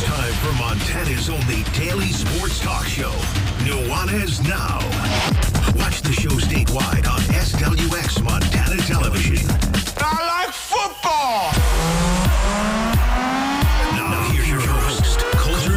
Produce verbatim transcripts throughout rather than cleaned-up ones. Time for Montana's only daily sports talk show, Nuanez Now. Watch the show statewide on S W X Montana Television. I like football! Now here's your host, Colter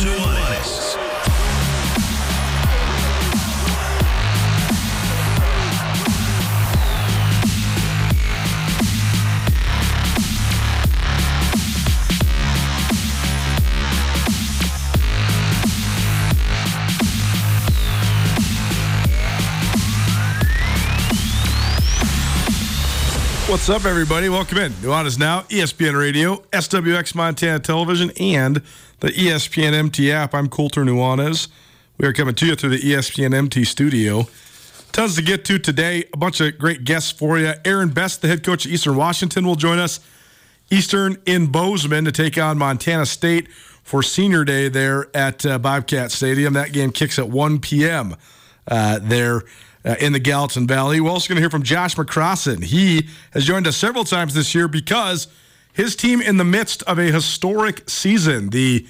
What's up, everybody? Welcome in. Nuanez Now, E S P N Radio, S W X Montana Television, and the E S P N M T app. I'm Colter Nuanez. We are coming to you through the E S P N M T studio. Tons to get to today. A bunch of great guests for you. Aaron Best, the head coach of Eastern Washington, will join us. Eastern in Bozeman to take on Montana State for senior day there at uh, Bobcat Stadium. That game kicks at one p.m. Uh, there Uh, in the Gallatin Valley. We're also going to hear from Josh McCrossin. He has joined us several times this year because his team, in the midst of a historic season, the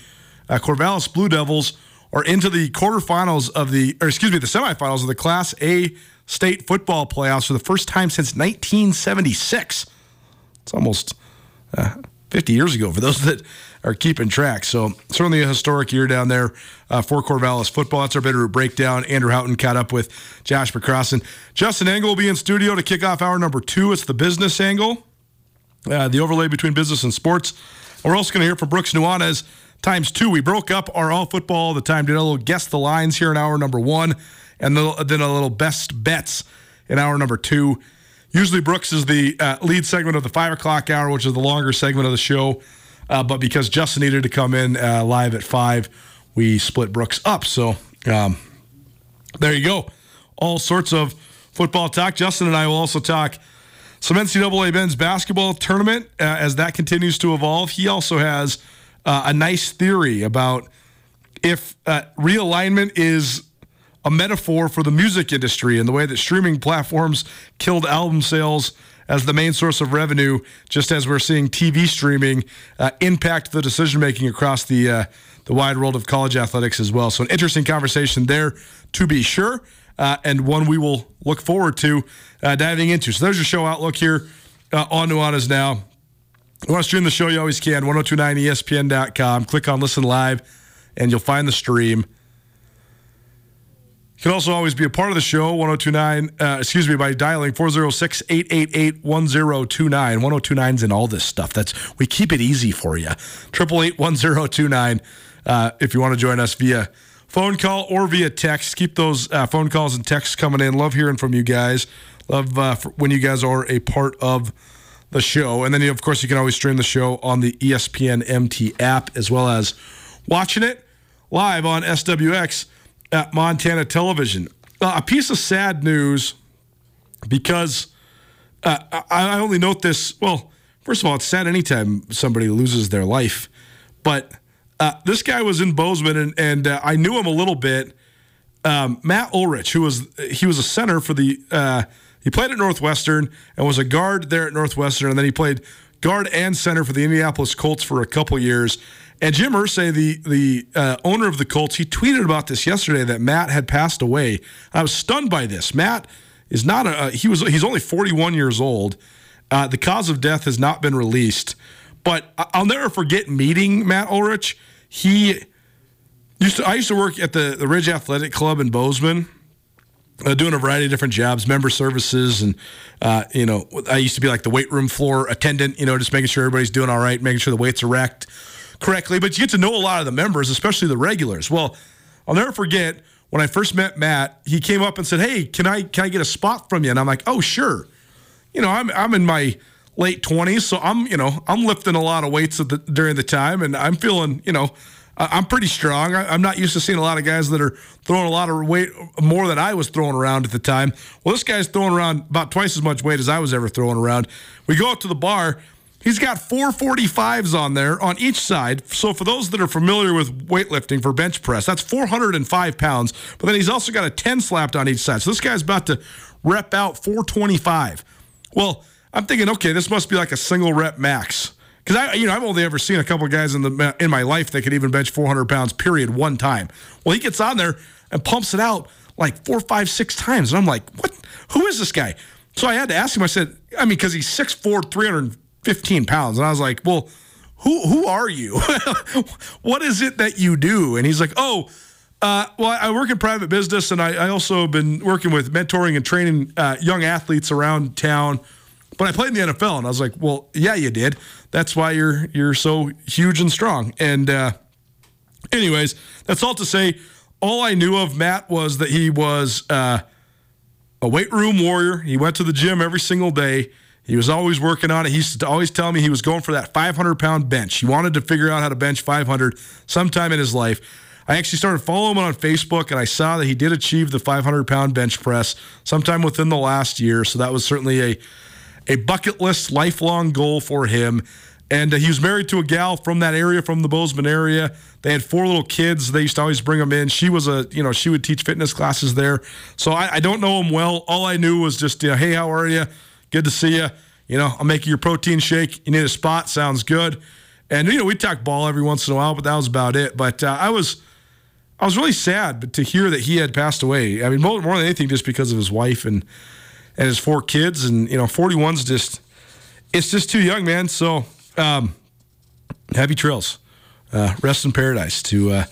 uh, Corvallis Blue Devils, are into the quarterfinals of the, or excuse me, the semifinals of the Class A state football playoffs for the first time since nineteen seventy-six. It's almost uh, fifty years ago for those that are keeping track. So certainly a historic year down there uh, for Corvallis football. That's our Bitterroot breakdown. Andrew Houghton caught up with Josh McCrossin. Justin Angle will be in studio to kick off hour number two. It's the business angle, uh, the overlay between business and sports. We're also going to hear from Brooks Nuanez times two. We broke up our all football all the time. Did a little guess the lines here in hour number one, and then a little best bets in hour number two. Usually Brooks is the uh, lead segment of the five o'clock hour, which is the longer segment of the show. Uh, but because Justin needed to come in uh, live at five, we split Brooks up. So um, there you go. All sorts of football talk. Justin and I will also talk some N C double A men's basketball tournament uh, as that continues to evolve. He also has uh, a nice theory about if uh, realignment is a metaphor for the music industry and the way that streaming platforms killed album sales as the main source of revenue, just as we're seeing T V streaming uh, impact the decision-making across the uh, the wide world of college athletics as well. So an interesting conversation there, to be sure, uh, and one we will look forward to uh, diving into. So there's your show outlook here uh, on Nuanez Now. If you want to stream the show, you always can, ten twenty-nine E S P N dot com. Click on Listen Live, and you'll find the stream. You can also always be a part of the show, ten twenty-nine, uh, excuse me, by dialing four oh six, eight eight eight, one oh two nine. ten twenty-nine's in all this stuff. That's, we keep it easy for you. eight eight eight, one oh two nine uh, if you want to join us via phone call or via text. Keep those uh, phone calls and texts coming in. Love hearing from you guys. Love uh, when you guys are a part of the show. And then, of course, you can always stream the show on the E S P N M T app, as well as watching it live on S W X at Montana Television. Uh, a piece of sad news, because uh, I, I only note this. Well, first of all, it's sad anytime somebody loses their life, but Uh, this guy was in Bozeman, and, and uh, I knew him a little bit. Um, Matt Ulrich, who was he was a center for the uh, he played at Northwestern and was a guard there at Northwestern, and then he played guard and center for the Indianapolis Colts for a couple years. And Jim Irsay, the the uh, owner of the Colts, he tweeted about this yesterday that Matt had passed away. I was stunned by this. Matt is not a he was he's only forty-one years old. Uh, the cause of death has not been released, but I'll never forget meeting Matt Ulrich. He used to I used to work at the, the Ridge Athletic Club in Bozeman, uh, doing a variety of different jobs, member services, and uh, you know I used to be like the weight room floor attendant, you know, just making sure everybody's doing all right, making sure the weights are racked correctly. But you get to know a lot of the members, especially the regulars. Well, I'll never forget when I first met Matt. He came up and said, "Hey, can I can I get a spot from you?" And I'm like, "Oh, sure." You know, I'm I'm in my late twenties, so I'm you know I'm lifting a lot of weights at the, during the time, and I'm feeling you know I'm pretty strong. I, I'm not used to seeing a lot of guys that are throwing a lot of weight more than I was throwing around at the time. Well, this guy's throwing around about twice as much weight as I was ever throwing around. We go out to the bar. He's got four forty-fives on there on each side. So for those that are familiar with weightlifting for bench press, that's four hundred five pounds. But then he's also got a ten slapped on each side. So this guy's about to rep out four twenty-five. Well, I'm thinking, okay, this must be like a single rep max. Because I, you know, I've only ever seen a couple of guys in the in my life that could even bench four hundred pounds, period, one time. Well, he gets on there and pumps it out like four, five, six times. And I'm like, what? Who is this guy? So I had to ask him. I said, I mean, because he's six foot four, three hundred fifteen pounds. And I was like, well, who who are you? What is it that you do? And he's like, oh, uh, well, I work in private business, and I, I also have been working with mentoring and training uh, young athletes around town. But I played in the N F L. And I was like, well, yeah, you did. That's why you're you're so huge and strong. And uh, anyways, that's all to say, all I knew of Matt was that he was uh, a weight room warrior. He went to the gym every single day. He was always working on it. He used to always tell me he was going for that five hundred pound bench. He wanted to figure out how to bench five hundred sometime in his life. I actually started following him on Facebook, and I saw that he did achieve the five hundred pound bench press sometime within the last year. So that was certainly a, a bucket list, lifelong goal for him. And uh, he was married to a gal from that area, from the Bozeman area. They had four little kids. They used to always bring them in. She was a, you know, she would teach fitness classes there. So I, I don't know him well. All I knew was just, you know, hey, how are you? Good to see you. You know, I'll make you your protein shake. You need a spot. Sounds good. And, you know, we talk ball every once in a while, but that was about it. But uh, I was I was really sad to hear that he had passed away. I mean, more, more than anything, just because of his wife and, and his four kids. And, you know, forty-one's just – it's just too young, man. So, um, happy trails. Uh, rest in paradise to uh,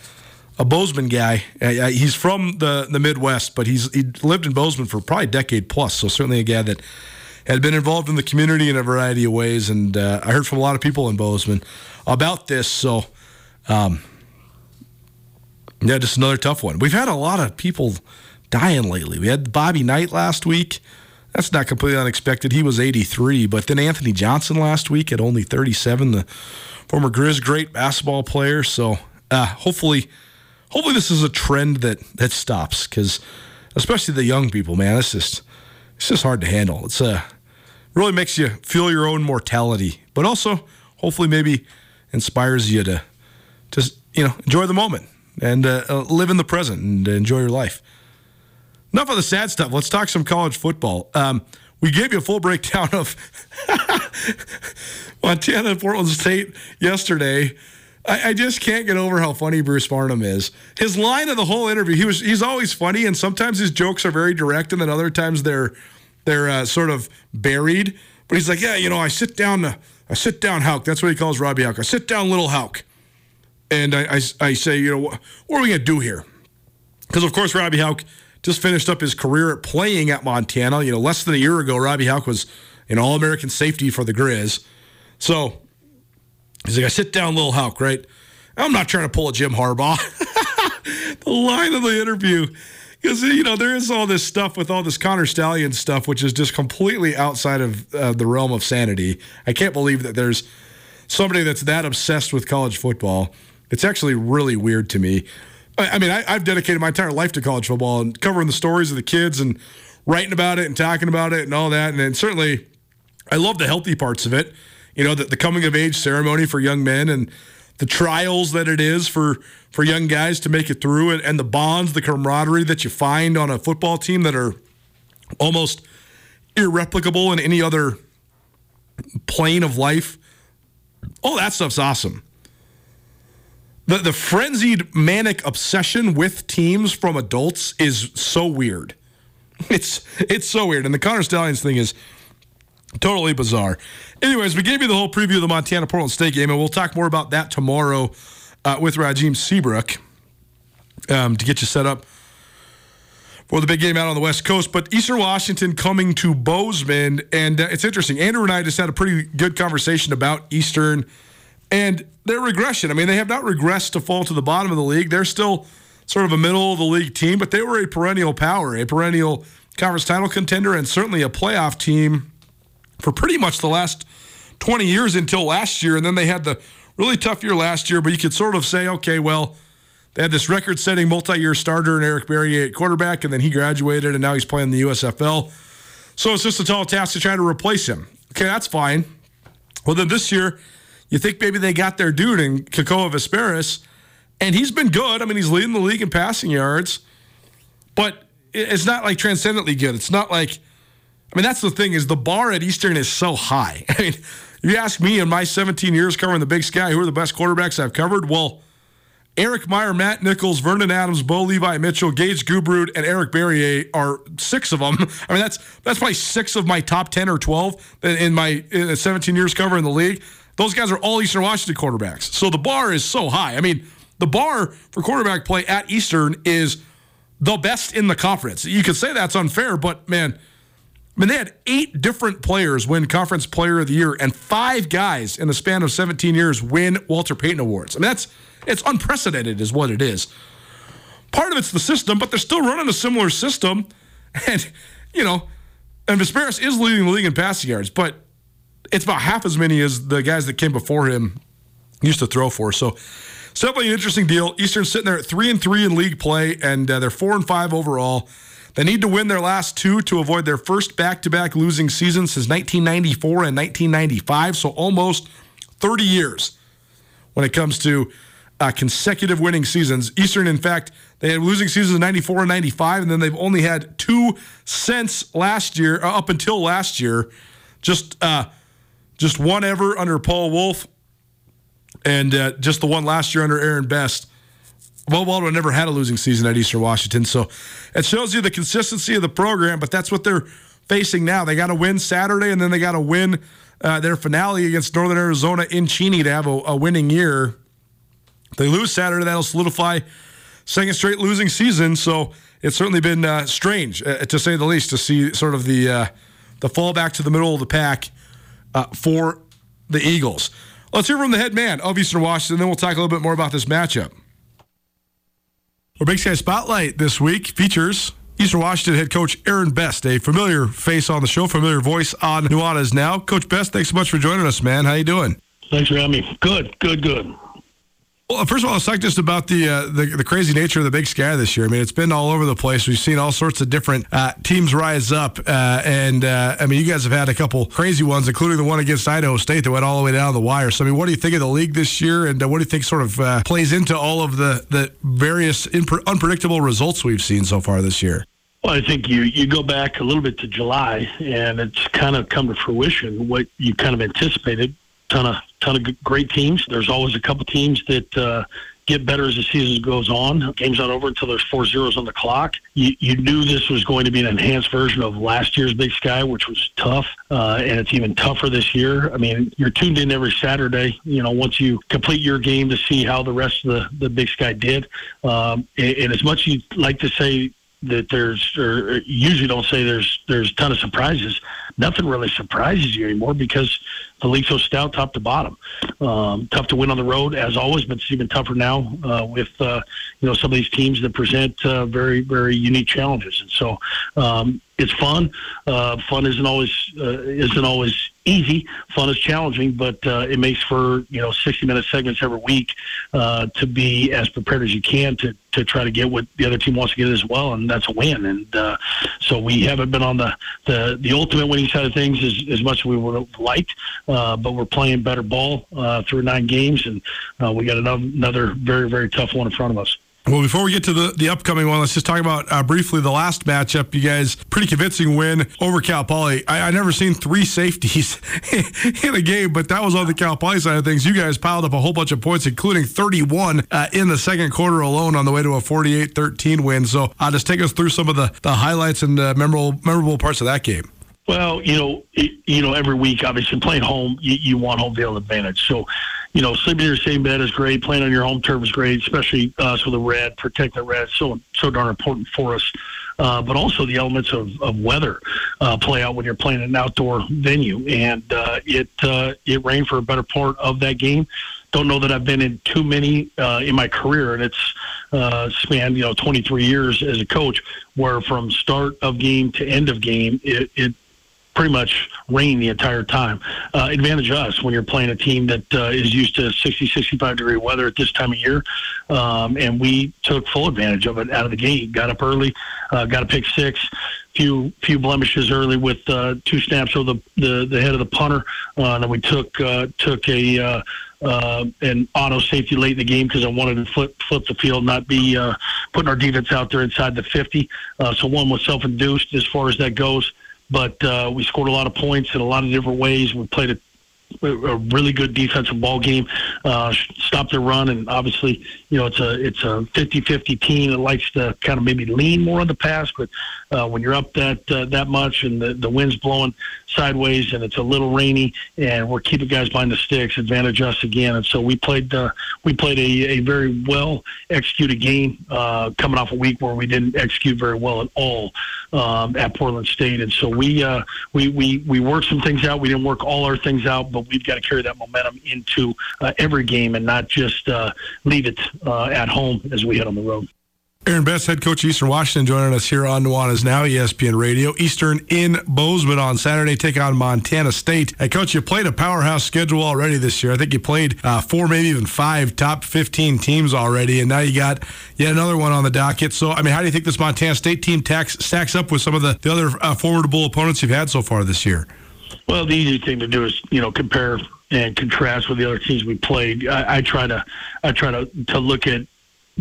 a Bozeman guy. Uh, he's from the, the Midwest, but he's he lived in Bozeman for probably a decade plus, so certainly a guy that – had been involved in the community in a variety of ways, and uh, I heard from a lot of people in Bozeman about this. So, um, yeah, just another tough one. We've had a lot of people dying lately. We had Bobby Knight last week. That's not completely unexpected. He was eighty-three, but then Anthony Johnson last week at only thirty-seven, the former Grizz great basketball player. So uh, hopefully hopefully this is a trend that, that stops, because especially the young people, man, it's just... It's just hard to handle. It's uh, really makes you feel your own mortality, but also hopefully maybe inspires you to just, you know, enjoy the moment and uh, live in the present and enjoy your life. Enough of the sad stuff. Let's talk some college football. Um, we gave you a full breakdown of Montana and Portland State yesterday. I, I just can't get over how funny Bruce Barnum is. His line of the whole interview, he was he's always funny, and sometimes his jokes are very direct, and then other times they're they're uh, sort of buried. But he's like, yeah, you know, I sit down, uh, I sit down, Hauck. That's what he calls Robbie Hauck. I sit down, little Hauck. And I, I, I say, you know, what, what are we going to do here? Because, of course, Robbie Hauck just finished up his career at playing at Montana. You know, less than a year ago, Robbie Hauck was an All-American safety for the Grizz. So... he's like, I sit down, little Hauck, right? I'm not trying to pull a Jim Harbaugh. The line of the interview. Because, you know, there is all this stuff with all this Connor Stalions stuff, which is just completely outside of uh, the realm of sanity. I can't believe that there's somebody that's that obsessed with college football. It's actually really weird to me. I, I mean, I, I've dedicated my entire life to college football and covering the stories of the kids and writing about it and talking about it and all that. And, and certainly I love the healthy parts of it. You know, the, the coming-of-age ceremony for young men and the trials that it is for, for young guys to make it through, and, and the bonds, the camaraderie that you find on a football team that are almost irreplicable in any other plane of life. All that stuff's awesome. The, the frenzied manic obsession with teams from adults is so weird. It's it's so weird. And the Connor Stalions thing is totally bizarre. Anyways, we gave you the whole preview of the Montana-Portland State game, and we'll talk more about that tomorrow uh, with Rajeem Seabrook um, to get you set up for the big game out on the West Coast. But Eastern Washington coming to Bozeman, and uh, it's interesting. Andrew and I just had a pretty good conversation about Eastern and their regression. I mean, they have not regressed to fall to the bottom of the league. They're still sort of a middle-of-the-league team, but they were a perennial power, a perennial conference title contender, and certainly a playoff team for pretty much the last twenty years until last year. And then they had the really tough year last year, but you could sort of say, okay, well, they had this record-setting multi-year starter in Eric Berrier at quarterback, and then he graduated, and now he's playing in the U S F L. So it's just a tall task to try to replace him. Okay, that's fine. Well, then this year, you think maybe they got their dude in Kakoa Vesperis, and he's been good. I mean, he's leading the league in passing yards, but it's not like transcendently good. It's not like, I mean, that's the thing, is the bar at Eastern is so high. I mean, you ask me in my seventeen years covering the Big Sky, who are the best quarterbacks I've covered? Well, Eric Meyer, Matt Nichols, Vernon Adams, Bo Levi Mitchell, Gage Gubrud, and Eric Berrier are six of them. I mean, that's that's probably six of my top ten or twelve in my in seventeen years covering the league. Those guys are all Eastern Washington quarterbacks. So the bar is so high. I mean, the bar for quarterback play at Eastern is the best in the conference. You could say that's unfair, but, man, I mean, they had eight different players win Conference Player of the Year, and five guys in the span of seventeen years win Walter Payton Awards. I mean, that's it's unprecedented is what it is. Part of it's the system, but they're still running a similar system. And, you know, and Vesperis is leading the league in passing yards, but it's about half as many as the guys that came before him used to throw for. So it's definitely an interesting deal. Eastern's sitting there at three and three in league play, and uh, they're four and five overall. They need to win their last two to avoid their first back-to-back losing season since nineteen ninety-four and nineteen ninety-five, so almost thirty years when it comes to uh, consecutive winning seasons. Eastern, in fact, they had losing seasons in ninety-four and ninety-five, and then they've only had two since last year, uh, up until last year, just uh, just one ever under Paul Wolf and uh, just the one last year under Aaron Best. Well, Baldwin never had a losing season at Eastern Washington, so it shows you the consistency of the program, but that's what they're facing now. They got to win Saturday, and then they got to win uh, their finale against Northern Arizona in Cheney to have a, a winning year. If they lose Saturday, that'll solidify second straight losing season, so it's certainly been uh, strange, uh, to say the least, to see sort of the, uh, the fall back to the middle of the pack uh, for the Eagles. Let's hear from the head man of Eastern Washington, then we'll talk a little bit more about this matchup. Our Big Sky Spotlight this week features Eastern Washington head coach Aaron Best, a familiar face on the show, familiar voice on Nuanez Now. Coach Best, thanks so much for joining us, man. How you doing? Thanks for having me. Good, good, good. Well, first of all, let's talk just about the, uh, the the crazy nature of the Big Sky this year. I mean, it's been all over the place. We've seen all sorts of different uh, teams rise up, uh, and uh, I mean, you guys have had a couple crazy ones, including the one against Idaho State that went all the way down the wire. So, I mean, what do you think of the league this year, and uh, what do you think sort of uh, plays into all of the the various imp- unpredictable results we've seen so far this year? Well, I think you, you go back a little bit to July, and it's kind of come to fruition what you kind of anticipated. Ton of ton of great teams. There's always a couple teams that uh, get better as the season goes on. Game's not over until there's four zeros on the clock. You, you knew this was going to be an enhanced version of last year's Big Sky, which was tough, uh, and it's even tougher this year. I mean, you're tuned in every Saturday, you know, once you complete your game to see how the rest of the, the Big Sky did. Um, and, and as much as you'd like to say that there's, or usually don't say there's, there's a ton of surprises. Nothing really surprises you anymore because the league's so stout, top to bottom. Um, tough to win on the road, as always, but it's even tougher now uh, with uh, you know some of these teams that present uh, very, very unique challenges. And so um, it's fun. Uh, fun isn't always uh, isn't always easy. Fun is challenging, but uh, it makes for you know sixty minute segments every week uh, to be as prepared as you can to to try to get what the other team wants to get as well, and that's a win. And uh, so we haven't been on the, the, the ultimate winning side of things as, as much as we would have liked, uh, but we're playing better ball uh, through nine games, and uh, we got another very, very tough one in front of us. Well, before we get to the, the upcoming one, let's just talk about uh, briefly the last matchup. You guys, pretty convincing win over Cal Poly. I, I never seen three safeties in a game, but that was on the Cal Poly side of things. You guys piled up a whole bunch of points, including thirty-one uh, in the second quarter alone on the way to a forty-eight thirteen win. So uh, just take us through some of the, the highlights and uh, memorable, memorable parts of that game. Well, you know, it, you know, every week, obviously, playing home, you, you want home field advantage. So, you know, sleeping in your same bed is great. Playing on your home turf is great, especially us uh, with the red. Protect the red, so so darn important for us. Uh, but also the elements of, of weather uh, play out when you're playing an outdoor venue, and uh, it uh, it rained for a better part of that game. Don't know that I've been in too many uh, in my career, and it's uh, spanned you know twenty-three years as a coach, where from start of game to end of game, it. it pretty much rain the entire time. Uh, advantage us when you're playing a team that uh, is used to sixty, sixty-five degree weather at this time of year. Um, and we took full advantage of it out of the gate. Got up early, uh, got a pick six, few few blemishes early with uh, two snaps over the, the, the head of the punter. Uh, and then we took, uh, took a, uh, Uh, and auto safety late in the game because I wanted to flip flip the field, not be uh, putting our defense out there inside the fifty. Uh, so one was self-induced as far as that goes. But uh, we scored a lot of points in a lot of different ways. We played a, a really good defensive ball game, uh, stopped the run, and obviously, you know, it's a it's a fifty-fifty team that likes to kind of maybe lean more on the pass. But uh, when you're up that uh, that much and the, the wind's blowing sideways and it's a little rainy and we're keeping guys behind the sticks, advantage us again. And so we played uh, we played a, a very well executed game uh, coming off a week where we didn't execute very well at all. Um, at Portland State, and so we uh, we we we worked some things out. We didn't work all our things out, but we've got to carry that momentum into uh, every game and not just uh, leave it uh, at home as we head on the road. Aaron Best, head coach of Eastern Washington, joining us here on Nuanez Now, E S P N Radio. Eastern in Bozeman on Saturday, take on Montana State. Hey, Coach, you played a powerhouse schedule already this year. I think you played uh, four, maybe even five top fifteen teams already, and now you got yet another one on the docket. So, I mean, how do you think this Montana State team tax, stacks up with some of the, the other uh, formidable opponents you've had so far this year? Well, the easy thing to do is, you know, compare and contrast with the other teams we played. I, I try to, I try to, to look at,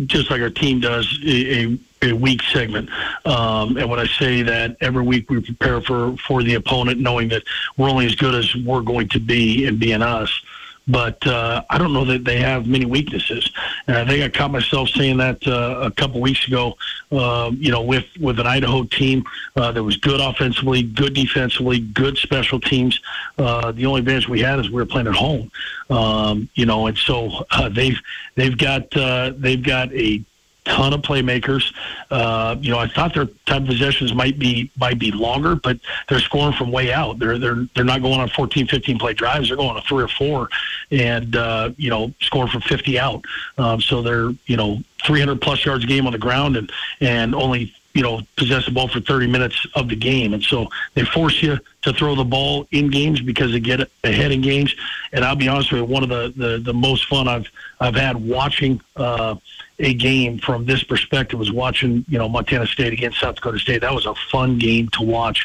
just like our team does, a, a week segment. Um, and when I say that, every week we prepare for, for the opponent, knowing that we're only as good as we're going to be and being us. But uh, I don't know that they have many weaknesses. And I think I caught myself saying that uh, a couple weeks ago, uh, you know, with, with an Idaho team uh, that was good offensively, good defensively, good special teams. Uh, the only advantage we had is we were playing at home, um, you know, and so uh, they've they've got uh, they've got a ton of playmakers. Uh, you know, I thought their time possessions might be might be longer, but they're scoring from way out. They're they're they're not going on fourteen, fifteen play drives. They're going on three or four, and uh, you know, scoring from fifty out. Um, so they're you know three hundred plus yards a game on the ground, and and only you know possess the ball for thirty minutes of the game. And so they force you to throw the ball in games because they get ahead in games. And I'll be honest with you, one of the the, the most fun I've I've had watching. Uh, A game from this perspective was watching, you know, Montana State against South Dakota State. That was a fun game to watch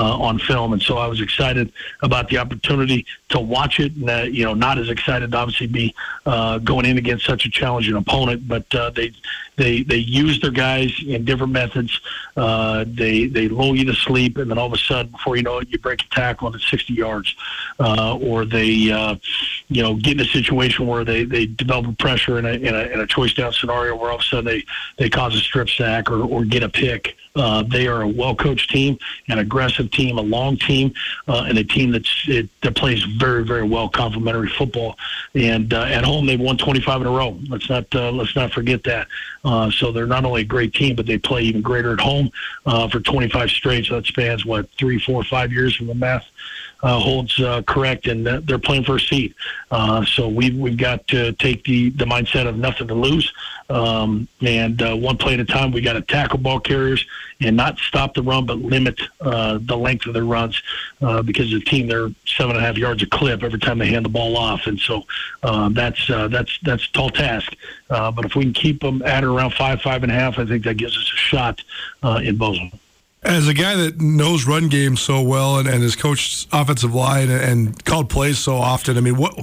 uh, on film, and so I was excited about the opportunity to watch it. And, uh, you know, not as excited to obviously be uh, going in against such a challenging opponent, but uh, they they they use their guys in different methods. Uh, they they lull you to sleep, and then all of a sudden, before you know it, you break a tackle and it's sixty yards, uh, or they uh, you know get in a situation where they they develop a pressure in a in a, in a choice down scenario, where all of a sudden they, they cause a strip sack or, or get a pick. Uh, they are a well-coached team, an aggressive team, a long team, uh, and a team that's, it, that plays very, very well complementary football. And uh, at home, they've won twenty-five in a row. Let's not uh, let's not forget that. Uh, so they're not only a great team, but they play even greater at home uh, for twenty-five straight. So that spans, what, three, four, five years from the math. Uh, holds uh, correct, and uh, they're playing for a seed. Uh, so we've, we've got to take the, the mindset of nothing to lose Um, and uh, one play at a time, we got to tackle ball carriers and not stop the run, but limit uh, the length of their runs uh, because the team, they're seven and a half yards a clip every time they hand the ball off. And so uh, that's uh, that's that's a tall task. Uh, but if we can keep them at around five, five and a half, I think that gives us a shot uh, in Bozeman. As a guy that knows run game so well and, and has coached offensive line and, and called plays so often, I mean, what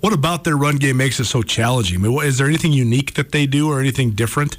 what about their run game makes it so challenging? I mean, what, is there anything unique that they do or anything different?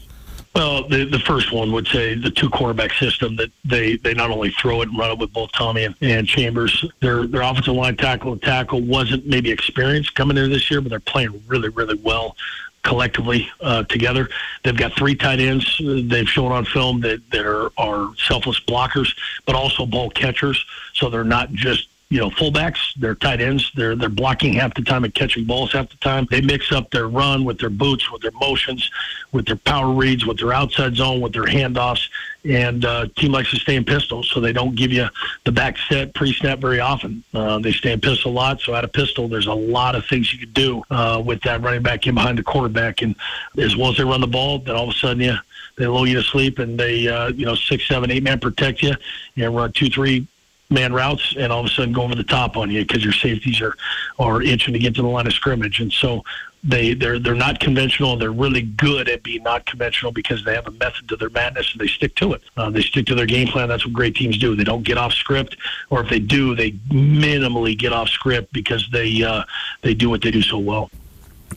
Well, the, the first one would say the two quarterback system that they, they not only throw it and run it with both Tommy and, and Chambers. Their their offensive line tackle to tackle wasn't maybe experienced coming in this year, but they're playing really, really well collectively uh, together. They've got three tight ends they've shown on film that, that are, are selfless blockers, but also ball catchers. So they're not just, you know, fullbacks, they're tight ends. They're they're blocking half the time and catching balls half the time. They mix up their run with their boots, with their motions, with their power reads, with their outside zone, with their handoffs. And uh, team likes to stay in pistol, so they don't give you the back set pre-snap very often. Uh, they stay in pistol a lot, so out of pistol, there's a lot of things you can do uh, with that running back in behind the quarterback. And as well as they run the ball, then all of a sudden you, they lull you to sleep, and they, uh, you know, six, seven, eight man protect you, and run two, three man routes, and all of a sudden go over the top on you because your safeties are, are itching to get to the line of scrimmage. And so they, they're they're not conventional. They're really good at being not conventional because they have a method to their madness, and they stick to it. Uh, they stick to their game plan. That's what great teams do. They don't get off script, or if they do, they minimally get off script because they, uh, they do what they do so well.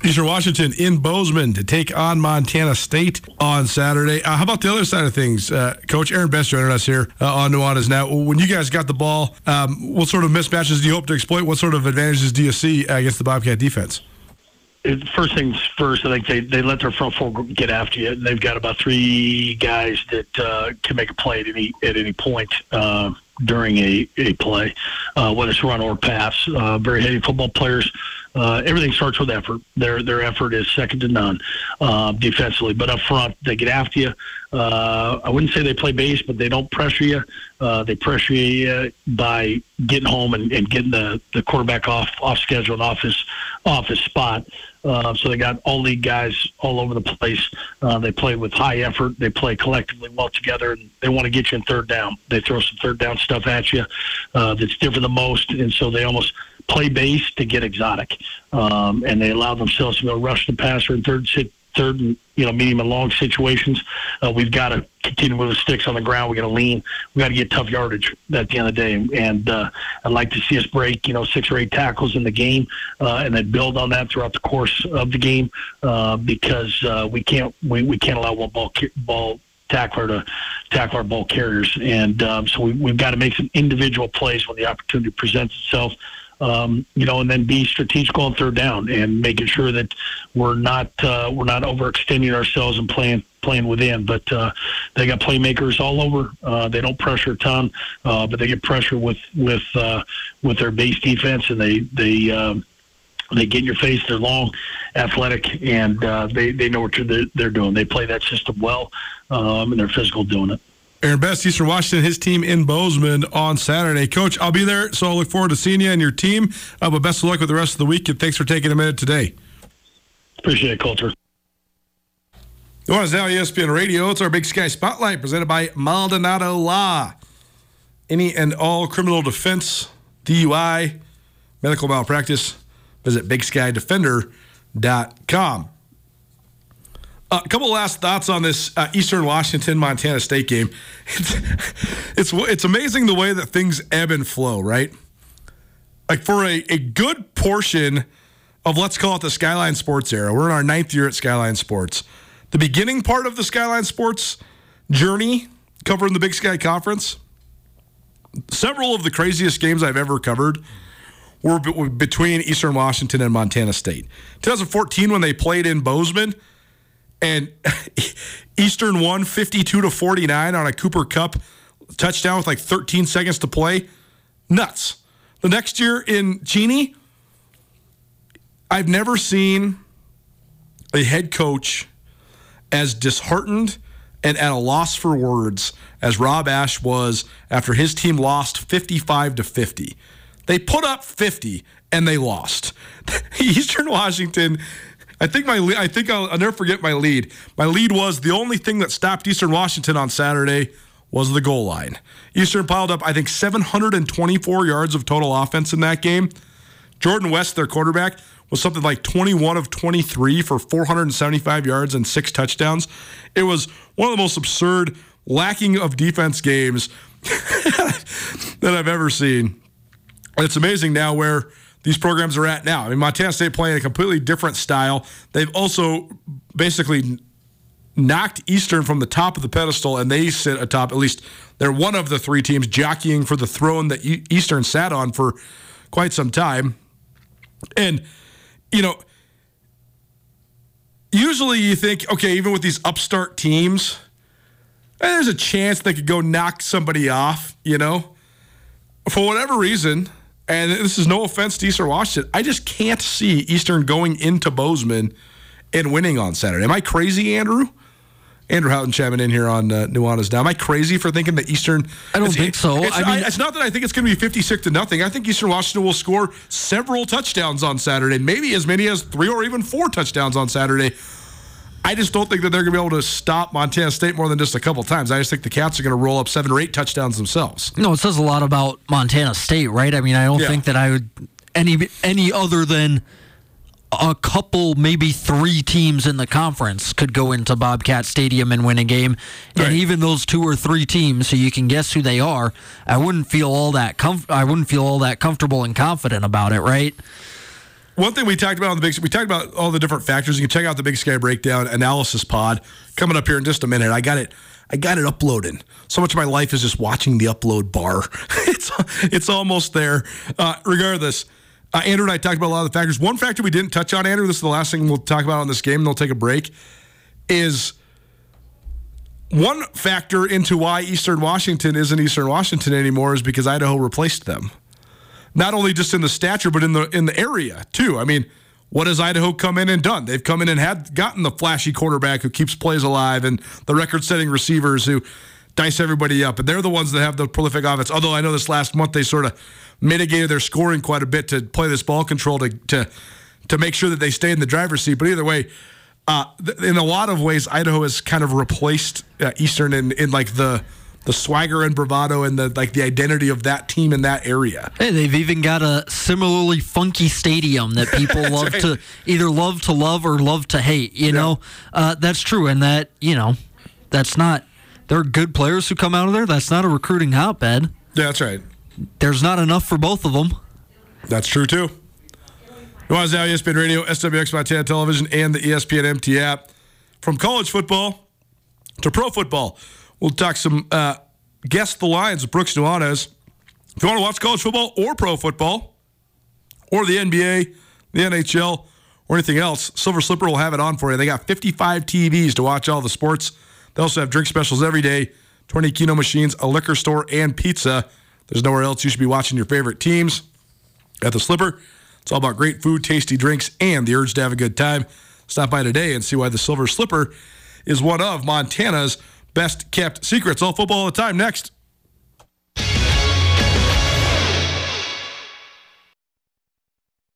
Eastern Washington in Bozeman to take on Montana State on Saturday. Uh, how about the other side of things? Uh, Coach Aaron Best joining us here uh, on Nuanez Now. When you guys got the ball, um, what sort of mismatches do you hope to exploit? What sort of advantages do you see uh, against the Bobcat defense? First things first, I think they, they let their front four get after you. They've got about three guys that uh, can make a play at any at any point uh, during a, a play, uh, whether it's run or pass. Uh, very heady football players. Uh, everything starts with effort. Their their effort is second to none uh, defensively. But up front, they get after you. Uh, I wouldn't say they play base, but they don't pressure you. Uh, they pressure you by getting home and, and getting the, the quarterback off off schedule and off his, off his spot. Uh, so they got all league guys all over the place. Uh, they play with high effort. They play collectively well together, and they want to get you in third down. They throw some third down stuff at you uh, that's different than most, and so they almost – play base to get exotic, um, and they allow themselves to go rush the passer in third, sit, third, and, you know, medium and long situations. Uh, we've got to continue with the sticks on the ground. We got to lean. We got to get tough yardage at the end of the day. And uh, I'd like to see us break, you know, six or eight tackles in the game, uh, and then build on that throughout the course of the game uh, because uh, we can't we, we can't allow one ball ball. tackler to tackle our ball carriers. And um, so we, we've got to make some individual plays when the opportunity presents itself, um, you know, and then be strategical on third down and making sure that we're not uh, we're not overextending ourselves and playing playing within. But uh, they got playmakers all over. Uh, they don't pressure a ton, uh, but they get pressure with with uh, with their base defense, and they they. Um, They get in your face. They're long, athletic, and uh, they, they know what they're, they're doing. They play that system well, um, and they're physical doing it. Aaron Best, Eastern Washington, his team in Bozeman on Saturday. Coach, I'll be there, so I look forward to seeing you and your team. Uh, but best of luck with the rest of the week, and thanks for taking a minute today. Appreciate it, Colter. Nuanez Now, E S P N Radio. It's our Big Sky Spotlight presented by Maldonado Law. Any and all criminal defense, D U I, medical malpractice, visit big sky defender dot com. Uh, a couple last thoughts on this uh, Eastern Washington-Montana State game. It's, it's it's amazing the way that things ebb and flow, right? Like for a, a good portion of, let's call it the Skyline Sports era, we're in our ninth year at Skyline Sports. The beginning part of the Skyline Sports journey covering the Big Sky Conference, several of the craziest games I've ever covered were between Eastern Washington and Montana State. twenty fourteen, when they played in Bozeman, and Eastern won fifty-two to forty-nine on a Cooper Cup touchdown with like thirteen seconds to play. Nuts. The next year in Cheney, I've never seen a head coach as disheartened and at a loss for words as Rob Ashe was after his team lost fifty-five to fifty. They put up fifty, and they lost. Eastern Washington I think my I think I'll, I'll never forget my lead. My lead was the only thing that stopped Eastern Washington on Saturday was the goal line. Eastern piled up, I think, seven hundred twenty-four yards of total offense in that game. Jordan West, their quarterback, was something like twenty-one of twenty-three for four hundred seventy-five yards and six touchdowns. It was one of the most absurd, lacking of defense games that I've ever seen. And it's amazing now where these programs are at now. I mean, Montana State playing a completely different style. They've also basically knocked Eastern from the top of the pedestal, and they sit atop, at least they're one of the three teams jockeying for the throne that Eastern sat on for quite some time. And, you know, usually you think, okay, even with these upstart teams, there's a chance they could go knock somebody off, you know. For whatever reason, and this is no offense to Eastern Washington, I just can't see Eastern going into Bozeman and winning on Saturday. Am I crazy, Andrew? Andrew Houghton chiming in here on uh, Nuanez now. Am I crazy for thinking that Eastern... I don't think so. It's, I mean, I, it's not that I think it's going to be fifty-six to nothing. I think Eastern Washington will score several touchdowns on Saturday, maybe as many as three or even four touchdowns on Saturday. I just don't think that they're going to be able to stop Montana State more than just a couple times. I just think the Cats are going to roll up seven or eight touchdowns themselves. No, it says a lot about Montana State, right? I mean, I don't yeah. think that I would... Any, any other than... a couple, maybe three teams in the conference could go into Bobcat Stadium and win a game. And right. even those two or three teams, so you can guess who they are, I wouldn't feel all that comf- I wouldn't feel all that comfortable and confident about it, right? One thing we talked about on the Big Sky, we talked about all the different factors. You can check out the Big Sky Breakdown analysis pod coming up here in just a minute. I got it. I got it uploading. So much of my life is just watching the upload bar. it's it's almost there. Uh, regardless. Uh, Andrew and I talked about a lot of the factors. One factor we didn't touch on, Andrew, this is the last thing we'll talk about on this game, and they'll take a break, is one factor into why Eastern Washington isn't Eastern Washington anymore is because Idaho replaced them. Not only just in the stature, but in the in the area, too. I mean, what has Idaho come in and done? They've come in and had gotten the flashy quarterback who keeps plays alive and the record-setting receivers who dice everybody up, and they're the ones that have the prolific offense. Although I know this last month they sort of mitigated their scoring quite a bit to play this ball control to to, to make sure that they stay in the driver's seat. But either way, uh, th- in a lot of ways, Idaho has kind of replaced uh, Eastern in, in like the the swagger and bravado and the like the identity of that team in that area. Hey, they've even got a similarly funky stadium that people love right. to either love to love or love to hate. You yeah. know, uh, that's true, and that you know, that's not. There are good players who come out of there. That's not a recruiting hotbed. Yeah, that's right. There's not enough for both of them. That's true, too. It was now E S P N Radio, S W X Montana Television, and the E S P N M T app. From college football to pro football, we'll talk some uh, Guess the Lines with Brooks Nuanez. If you want to watch college football or pro football or the N B A, the N H L, or anything else, Silver Slipper will have it on for you. They got fifty-five T Vs to watch all the sports. They also have drink specials every day, twenty Keno machines, a liquor store, and pizza. There's nowhere else you should be watching your favorite teams. At the Slipper, it's all about great food, tasty drinks, and the urge to have a good time. Stop by today and see why the Silver Slipper is one of Montana's best-kept secrets. All football all the time next.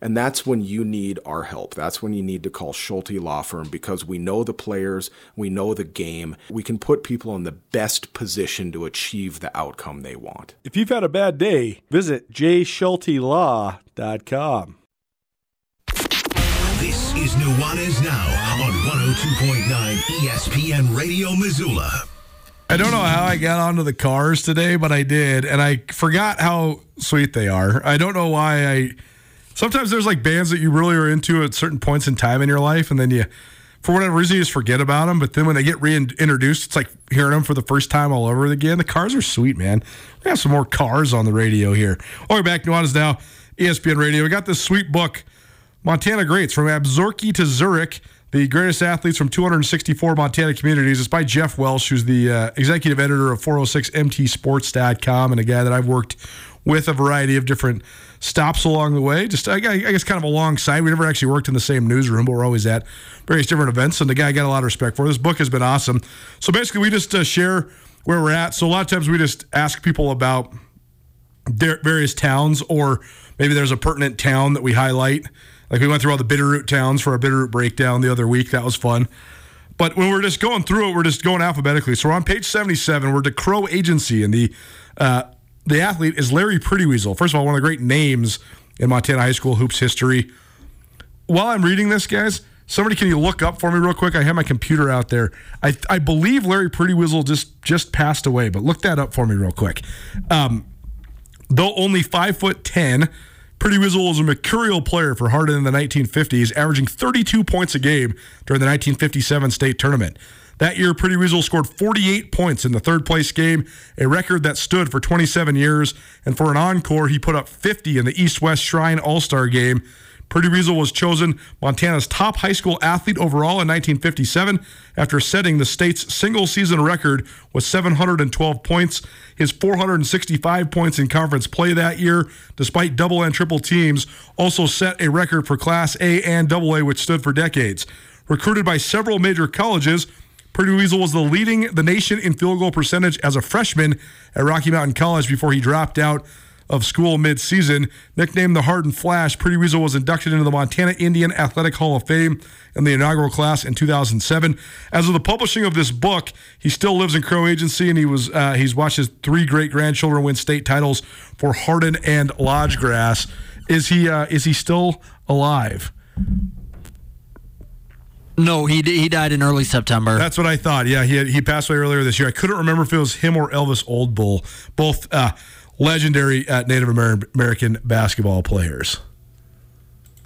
and that's when you need our help. That's when you need to call Schulte Law Firm, because we know the players, we know the game. We can put people in the best position to achieve the outcome they want. If you've had a bad day, visit j schulte law dot com. This is Nuanez Now on one oh two point nine E S P N Radio Missoula. I don't know how I got onto the cars today, but I did, and I forgot how sweet they are. I don't know why I... Sometimes there's like bands that you really are into at certain points in time in your life, and then you, for whatever reason, you just forget about them. But then when they get reintroduced, it's like hearing them for the first time all over again. The cars are sweet, man. We're going to have some more cars on the radio here. All right, back to Nuanez Now, E S P N Radio. We got this sweet book, Montana Greats, From Absyrki to Zurich, The Greatest Athletes from two hundred sixty-four Montana Communities. It's by Jeff Welsh, who's the uh, executive editor of four oh six M T sports dot com and a guy that I've worked with a variety of different stops along the way. Just, I guess, kind of alongside. We never actually worked in the same newsroom, but we're always at various different events, and the guy I got a lot of respect for. This book has been awesome. So basically, we just uh, share where we're at. So a lot of times we just ask people about their various towns, or maybe there's a pertinent town that we highlight. Like we went through all the Bitterroot towns for our Bitterroot breakdown the other week. That was fun. But when we're just going through it, we're just going alphabetically. So we're on page seventy-seven. We're to Crow Agency, and the uh, the athlete is Larry Pretty Weasel. First of all, one of the great names in Montana high school hoops history. While I'm reading this, guys, somebody can you look up for me real quick? I have my computer out there. I I believe Larry Pretty Weasel just, just passed away, but look that up for me real quick. Um, though only five foot ten, Pretty Weasel was a mercurial player for Hardin in the nineteen fifties, averaging thirty-two points a game during the nineteen fifty-seven state tournament. That year, Pretty Weasel scored forty-eight points in the third-place game, a record that stood for twenty-seven years, and for an encore, he put up fifty in the East-West Shrine All-Star Game. Pretty Weasel was chosen Montana's top high school athlete overall in nineteen fifty-seven after setting the state's single-season record with seven hundred twelve points. His four hundred sixty-five points in conference play that year, despite double and triple teams, also set a record for Class A and double A, which stood for decades. Recruited by several major colleges, Pretty Weasel was the leading the nation in field goal percentage as a freshman at Rocky Mountain College before he dropped out of school mid-season. Nicknamed the Hardin Flash, Pretty Weasel was inducted into the Montana Indian Athletic Hall of Fame in the inaugural class in two thousand seven. As of the publishing of this book, he still lives in Crow Agency, and he was uh, he's watched his three great-grandchildren win state titles for Hardin and Lodgegrass. Is he uh, is he still alive? No, he he died in early September. That's what I thought. Yeah, he had, he passed away earlier this year. I couldn't remember if it was him or Elvis Old Bull, both uh, legendary uh, Native American basketball players.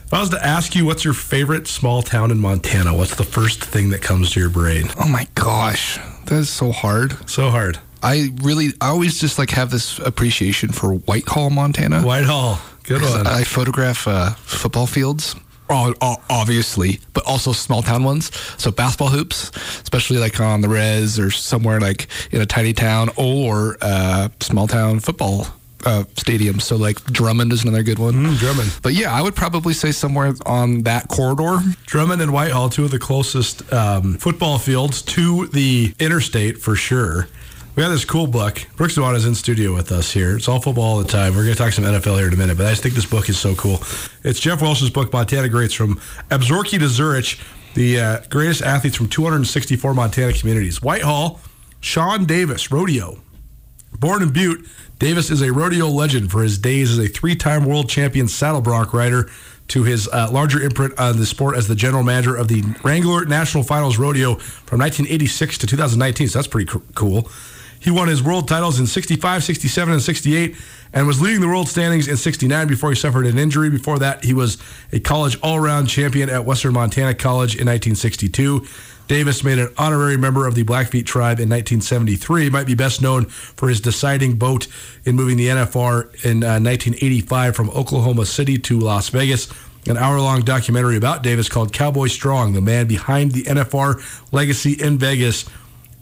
If I was to ask you what's your favorite small town in Montana, what's the first thing that comes to your brain? Oh my gosh, that is so hard. So hard. I really, I always just like have this appreciation for Whitehall, Montana. Whitehall, good one. I photograph uh, football fields. Obviously, but also small town ones. So basketball hoops, especially like on the res or somewhere like in a tiny town, or uh, small town football uh, stadiums. So like Drummond is another good one. Mm, Drummond. But yeah, I would probably say somewhere on that corridor. Drummond and Whitehall, two of the closest um, football fields to the interstate for sure. We got this cool book. Brooks Nuanez is in studio with us here. It's all football all the time. We're going to talk some N F L here in a minute, but I just think this book is so cool. It's Jeff Welsh's book, Montana Greats, From Absyrki to Zurich, the uh, greatest athletes from two hundred sixty-four Montana communities. Whitehall, Sean Davis, rodeo. Born in Butte, Davis is a rodeo legend for his days as a three-time world champion saddle bronc rider, to his uh, larger imprint on the sport as the general manager of the Wrangler National Finals Rodeo from nineteen eighty-six to two thousand nineteen, so that's pretty co- cool. He won his world titles in sixty-five, sixty-seven, and sixty-eight, and was leading the world standings in sixty-nine before he suffered an injury. Before that, he was a college all-around champion at Western Montana College in nineteen sixty-two. Davis made an honorary member of the Blackfeet tribe in nineteen seventy-three. He might be best known for his deciding vote in moving the N F R in uh, nineteen eighty-five from Oklahoma City to Las Vegas. An hour-long documentary about Davis called Cowboy Strong, the man behind the N F R legacy in Vegas,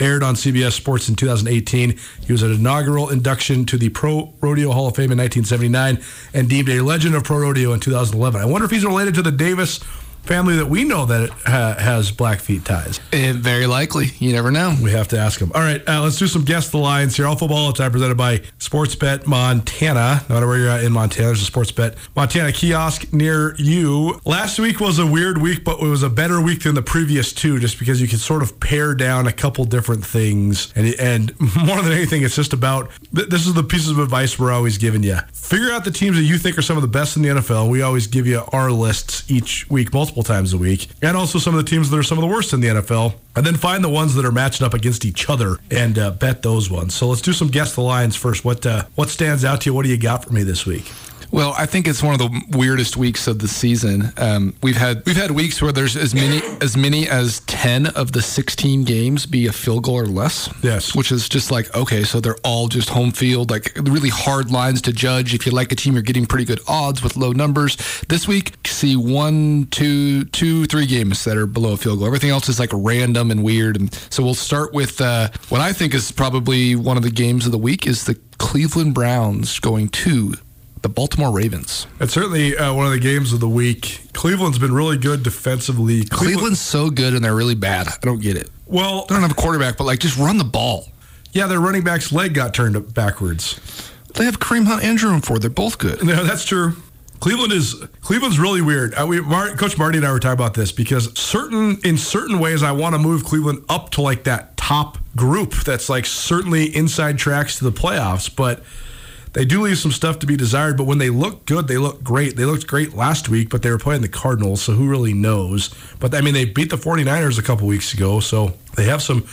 aired on C B S Sports in two thousand eighteen. He was an inaugural induction to the Pro Rodeo Hall of Fame in nineteen seventy-nine and deemed a legend of pro rodeo in two thousand eleven. I wonder if he's related to the Davis family that we know that uh, has Blackfeet ties. It, very likely. You never know. We have to ask him. All right, uh, let's do some Guess the Lines here. All football all the time, presented by Sports Bet Montana. No matter where you're at in Montana, there's a Sports Bet Montana kiosk near you. Last week was a weird week, but it was a better week than the previous two, just because you could sort of pare down a couple different things. And, and more than anything, it's just about, this is the pieces of advice we're always giving you. Figure out the teams that you think are some of the best in the N F L. We always give you our lists each week. Multiple multiple times a week, and also some of the teams that are some of the worst in the N F L, and then find the ones that are matched up against each other and uh, bet those ones. So let's do some guess the lines first. What uh, what stands out to you? What do you got for me this week? Well, I think it's one of the weirdest weeks of the season. Um, we've had we've had weeks where there's as many as many as ten of the sixteen games be a field goal or less. Yes, which is just like, okay, so they're all just home field, like really hard lines to judge. If you like a team, you're getting pretty good odds with low numbers. This week, you see one, two, two, three games that are below a field goal. Everything else is like random and weird. And so we'll start with uh, what I think is probably one of the games of the week is the Cleveland Browns going to the Baltimore Ravens. It's certainly uh, one of the games of the week. Cleveland's been really good defensively. Cleveland- Cleveland's so good and they're really bad. I don't get it. Well, they don't have a quarterback, but like just run the ball. Yeah, their running back's leg got turned backwards. They have Kareem Hunt and Jerome Ford. They're both good. No, that's true. Cleveland is Cleveland's really weird. Uh, we, Mar- Coach Marty and I were talking about this because certain in certain ways I want to move Cleveland up to like that top group that's like certainly inside tracks to the playoffs, but they do leave some stuff to be desired, but when they look good, they look great. They looked great last week, but they were playing the Cardinals, so who really knows? But, I mean, they beat the 49ers a couple weeks ago, so they have some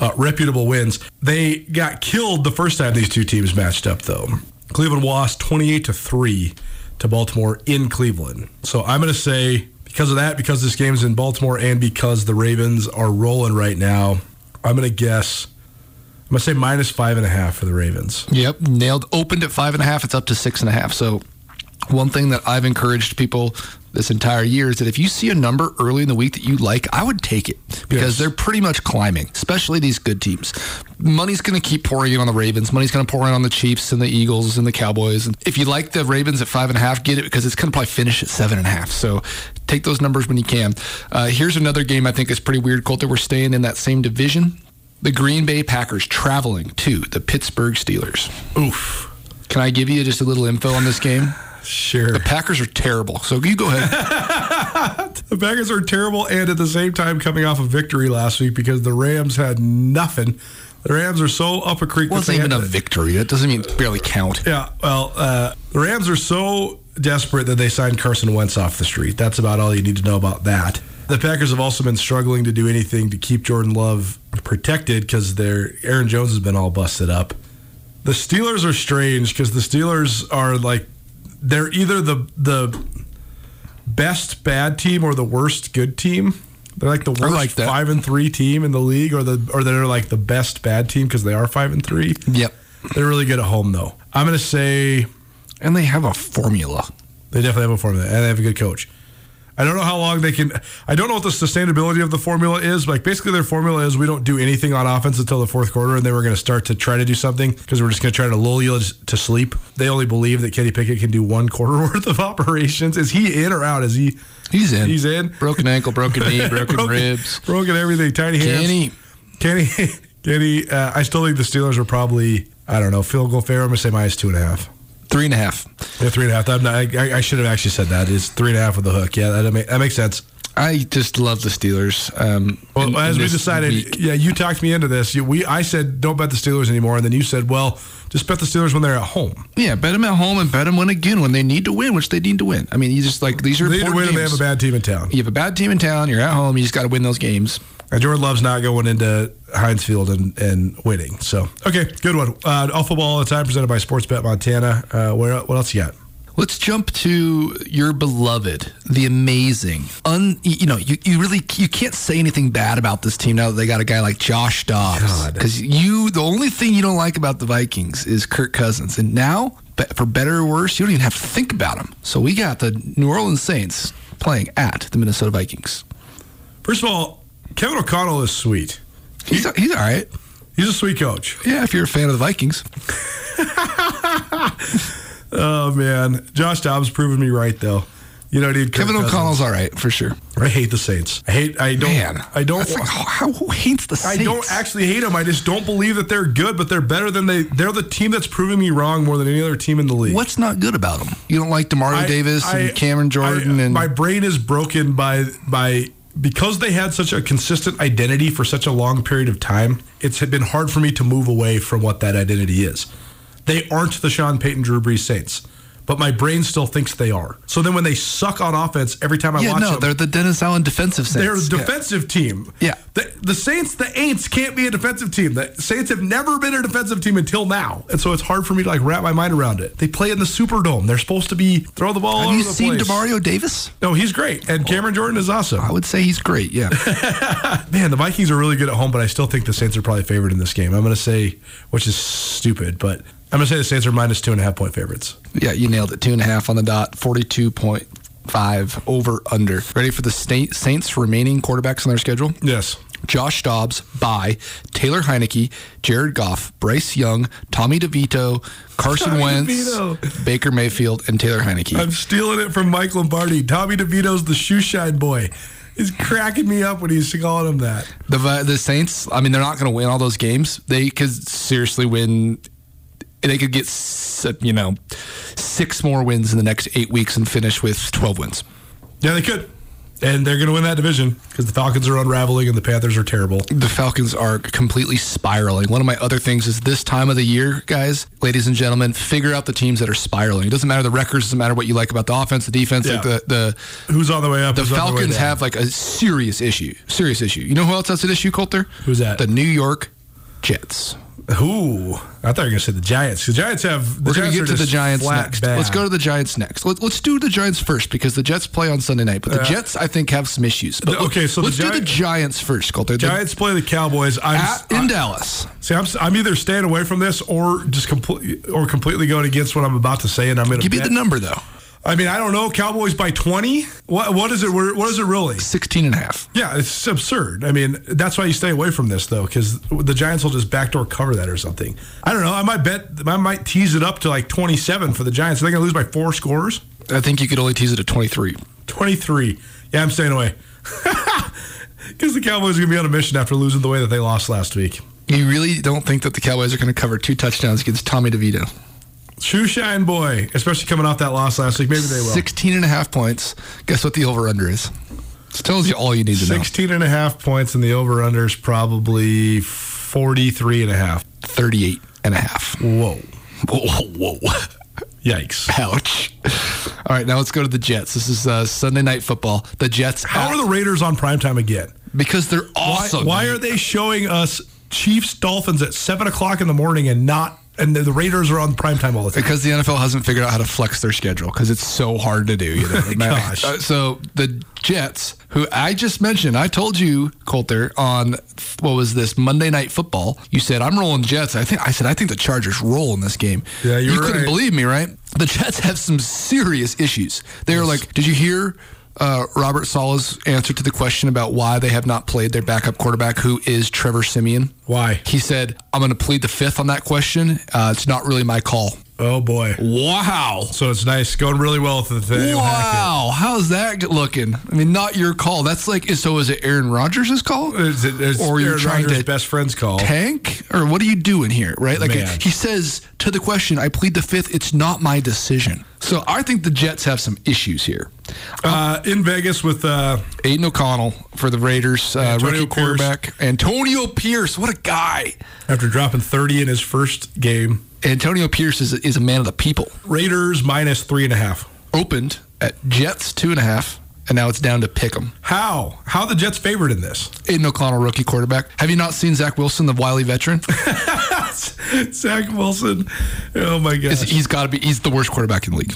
uh, reputable wins. They got killed the first time these two teams matched up, though. Cleveland lost twenty-eight to three to Baltimore in Cleveland. So I'm going to say, because of that, because this game's in Baltimore, and because the Ravens are rolling right now, I'm going to guess... I'm going to say minus five and a half for the Ravens. Yep, nailed. Opened at five and a half. It's up to six and a half. So one thing that I've encouraged people this entire year is that if you see a number early in the week that you like, I would take it because yes. They're pretty much climbing, especially these good teams. Money's going to keep pouring in on the Ravens. Money's going to pour in on the Chiefs and the Eagles and the Cowboys. And if you like the Ravens at five and a half, get it because it's going to probably finish at seven and a half. So take those numbers when you can. Uh, here's another game I think is pretty weird, Colter. We're staying in that same division. The Green Bay Packers traveling to the Pittsburgh Steelers. Oof. Can I give you just a little info on this game? Sure. The Packers are terrible, so you go ahead. The Packers are terrible and at the same time coming off a victory last week because the Rams had nothing. The Rams are so up a creek. Well, it's not even a victory. That doesn't even barely count. Yeah, well, uh, the Rams are so desperate that they signed Carson Wentz off the street. That's about all you need to know about that. The Packers have also been struggling to do anything to keep Jordan Love protected because their Aaron Jones has been all busted up. The Steelers are strange because the Steelers are like they're either the the best bad team or the worst good team. They're like the worst like five and three team in the league, or the or they're like the best bad team because they are five and three. Yep, they're really good at home though. I'm gonna say, and they have a formula. They definitely have a formula, and they have a good coach. I don't know how long they can – I don't know what the sustainability of the formula is. Like, basically their formula is we don't do anything on offense until the fourth quarter, and then we're going to start to try to do something because we're just going to try to lull you to sleep. They only believe that Kenny Pickett can do one quarter worth of operations. Is he in or out? Is he – He's in. He's in. Broken ankle, broken knee, broken, broken ribs. Broken everything. Tiny hands. Kenny. Kenny. Kenny. Uh, I still think the Steelers are probably, I don't know, field goal fair. I'm going to say minus two and a half. Three and a half. Yeah, three and a half. I'm not, I, I should have actually said that. It's three and a half with the hook. Yeah, that, make, that makes sense. I just love the Steelers. Um, well, in, as in we decided, week. Yeah, you talked me into this. You, we, I said, don't bet the Steelers anymore, and then you said, well, just bet the Steelers when they're at home. Yeah, bet them at home and bet them when again when they need to win, which they need to win. I mean, you just like these are they important need to win games. If they have a bad team in town. You have a bad team in town. You're at home. You just got to win those games. And Jordan Love's not going into Heinz Field and, and winning. So, okay, good one. Uh, all football all the time presented by Sportsbet Montana. Uh, where, what else you got? Let's jump to your beloved, the amazing, un, you know, you, you really you can't say anything bad about this team now that they got a guy like Josh Dobbs. Because you, the only thing you don't like about the Vikings is Kirk Cousins. And now, for better or worse, you don't even have to think about him. So we got the New Orleans Saints playing at the Minnesota Vikings. First of all, Kevin O'Connell is sweet. He's, he's all right. He's a sweet coach. Yeah, if you're a fan of the Vikings. Oh, man. Josh Dobbs proven me right, though. You know, dude, Kevin O'Connell's all right, for sure. I hate the Saints. I hate, I don't, man, I don't, like, how, who hates the Saints? I don't actually hate them. I just don't believe that they're good, but they're better than they, they're the team that's proving me wrong more than any other team in the league. What's not good about them? You don't like DeMario I, Davis I, and Cameron Jordan? I, and my brain is broken by, by, because they had such a consistent identity for such a long period of time, it's been hard for me to move away from what that identity is. They aren't the Sean Payton, Drew Brees Saints. but my brain still thinks they are. So then when they suck on offense, every time I yeah, watch no, them. They're the Dennis Allen defensive Saints. They're a defensive yeah. team. Yeah. The, the Saints, the Aints can't be a defensive team. The Saints have never been a defensive team until now. And so it's hard for me to like wrap my mind around it. They play in the Superdome. They're supposed to be throw the ball all over the place. Have you seen DeMario Davis? No, he's great. And Cameron Jordan is awesome. I would say he's great, yeah. Man, the Vikings are really good at home, but I still think the Saints are probably favored in this game. I'm going to say, which is stupid, but... I'm going to say the Saints are minus two and a half point favorites. Yeah, you nailed it. Two and a half on the dot, forty-two point five over under. Ready for the state Saints' remaining quarterbacks on their schedule? Yes. Josh Dobbs, bye. Taylor Heineke, Jared Goff, Bryce Young, Tommy DeVito, Carson Tommy Wentz, DeVito. Baker Mayfield, and Taylor Heineke. I'm stealing it from Mike Lombardi. Tommy DeVito's the shoe shine boy. He's cracking me up when he's calling him that. The, the Saints, I mean, they're not going to win all those games. They could seriously win... They could get, you know, six more wins in the next eight weeks and finish with twelve wins. Yeah, they could. And they're going to win that division because the Falcons are unraveling and the Panthers are terrible. The Falcons are completely spiraling. One of my other things is this time of the year, guys, ladies and gentlemen, figure out the teams that are spiraling. It doesn't matter the records. It doesn't matter what you like about the offense, the defense. Yeah. Like the, the Who's on the way up? The Falcons on the way have like a serious issue. Serious issue. You know who else has an issue, Colter? Who's that? The New York Jets. Ooh, I thought you were going to say the Giants. The Giants have... The we're going to get to the Giants next. Bad. Let's go to the Giants next. Let, let's do the Giants first because the Jets play on Sunday night. But the uh, Jets, I think, have some issues. But the, look, okay, so let's the Gi- do the Giants first, Colter. The Giants play the Cowboys. I'm, at, in I, Dallas. See, I'm, I'm either staying away from this or just complete, or completely going against what I'm about to say, and I'm going to give me the number, though. I mean, I don't know. Cowboys by twenty? What What is it What is it really? sixteen and a half. Yeah, it's absurd. I mean, that's why you stay away from this, though, because the Giants will just backdoor cover that or something. I don't know. I might bet. I might tease it up to like twenty-seven for the Giants. Are they going to lose by four scores? I think you could only tease it at twenty-three. twenty-three. Yeah, I'm staying away. Because the Cowboys are going to be on a mission after losing the way that they lost last week. You really don't think that the Cowboys are going to cover two touchdowns against Tommy DeVito? Shoe shine boy, especially coming off that loss last week. Maybe they will. sixteen and a half points. Guess what the over-under is? This tells you all you need to know. sixteen and a half points, and the over-under is probably forty-three and a half. thirty-eight and a half. Whoa. Whoa, whoa. Yikes. Ouch. All right, now let's go to the Jets. This is uh, Sunday Night Football. The Jets. How out. Are the Raiders on primetime again? Because they're awesome. Why, why are they showing us Chiefs-Dolphins at seven o'clock in the morning and not... And the Raiders are on primetime all the time. Because the N F L hasn't figured out how to flex their schedule because it's so hard to do. You know? Gosh. Uh, so the Jets, who I just mentioned, I told you, Colter, on what was this, Monday Night Football, you said, I'm rolling Jets. I think I said, I think the Chargers roll in this game. Yeah, you're you right. Couldn't believe me, right? The Jets have some serious issues. They're yes. like, did you hear... Uh, Robert Saleh's answer to the question about why they have not played their backup quarterback, who is Trevor Siemian. Why? He said, I'm going to plead the fifth on that question. Uh, it's not really my call. Oh, boy. Wow. So it's nice. Going really well with the thing. Wow. How's that looking? I mean, not your call. That's like, so is it Aaron Rodgers' call? Is it, is or you're trying Rodgers to best friend's call? Tank? Or what are you doing here, right? Like it, he says to the question, I plead the fifth. It's not my decision. So I think the Jets have some issues here. Uh, in Vegas with uh, Aiden O'Connell for the Raiders, uh, rookie quarterback. Antonio Pierce. What a guy. After dropping thirty in his first game. Antonio Pierce is, is a man of the people. Raiders minus three and a half. Opened at Jets two and a half, and now it's down to pick 'em. How? How are the Jets favored in this? Aiden O'Connell, rookie quarterback. Have you not seen Zach Wilson, the wily veteran? Zach Wilson. Oh, my gosh. It's, he's got to be. He's the worst quarterback in the league.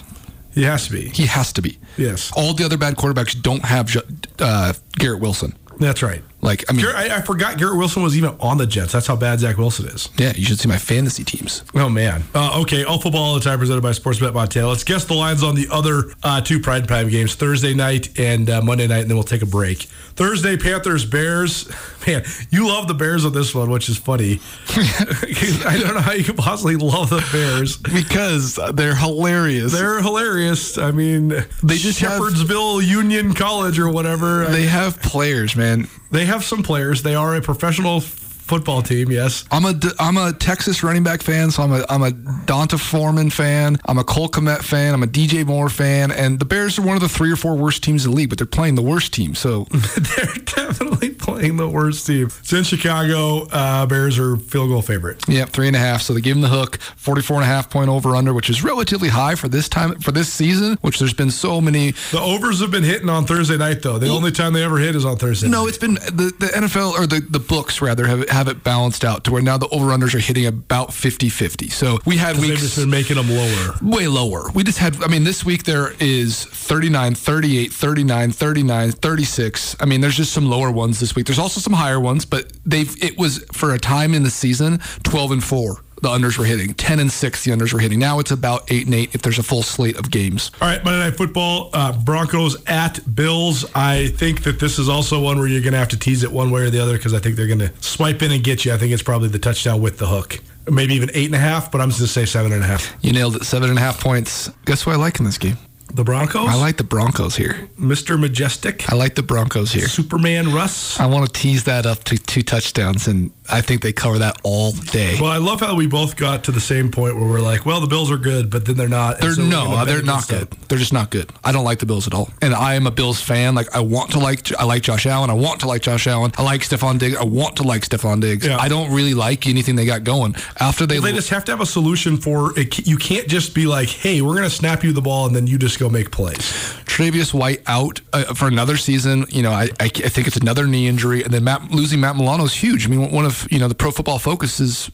He has to be. He has to be. Yes. All the other bad quarterbacks don't have uh, Garrett Wilson. That's right. Like I mean, I, I forgot Garrett Wilson was even on the Jets. That's how bad Zach Wilson is. Yeah, you should see my fantasy teams. Oh, man. Uh, okay, all football all the time presented by Sportsbet Montana. Let's guess the lines on the other uh, two primetime games, Thursday night and uh, Monday night, and then we'll take a break. Thursday, Panthers, Bears. Man, you love the Bears on this one, which is funny. I don't know how you could possibly love the Bears. Because they're hilarious. They're hilarious. I mean, they just Shepherdsville have, Union College or whatever. They I mean, have players, man. They have some players. They are a professional football team, yes. I'm a, I'm a Texas running back fan, so I'm a, I'm a Donta Foreman fan. I'm a Cole Kmet fan. I'm a D J Moore fan. And the Bears are one of the three or four worst teams in the league, but they're playing the worst team. So they're definitely playing the worst team. It's in Chicago. Uh, Bears are field goal favorite. Yep, three and a half. So they gave them the hook. forty-four and a half point over-under, which is relatively high for this time for this season, which there's been so many. The overs have been hitting on Thursday night, though. The well, only time they ever hit is on Thursday no, night. No, it's been the, the N F L, or the, the books, rather, have, have it balanced out to where now the over-unders are hitting about fifty-fifty. So we had weeks. They've just been making them lower. Way lower. We just had, I mean, this week there is thirty-nine, thirty-eight, thirty-nine, thirty-nine, thirty-six. I mean, there's just some lower ones this week. There's also some higher ones, but they've it was, for a time in the season, twelve and four. The unders were hitting. ten and six, the unders were hitting. Now it's about eight and eight if there's a full slate of games. All right, Monday Night Football, uh, Broncos at Bills. I think that this is also one where you're going to have to tease it one way or the other because I think they're going to swipe in and get you. I think it's probably the touchdown with the hook. Maybe even eight and a half, but I'm just going to say seven and a half. You nailed it. seven and a half points. Guess what I like in this game? The Broncos? I like the Broncos here. Mister Majestic? I like the Broncos here. Superman Russ? I want to tease that up to two touchdowns, and I think they cover that all day. Well, I love how we both got to the same point where we're like, well, the Bills are good, but then they're not. They're so No, they're not good. Stuff. They're just not good. I don't like the Bills at all. And I am a Bills fan. Like, I want to like I like Josh Allen. I want to like Josh Allen. I like Stephon Diggs. I want to like Stephon Diggs. Yeah. I don't really like anything they got going. After They well, they lo- just have to have a solution for it. You can't just be like, hey, we're going to snap you the ball, and then you just go make plays. Tre'Davious White out uh, for another season. You know, I, I I think it's another knee injury, and then Matt, losing Matt Milano is huge. I mean, one of you know the Pro Football Focus is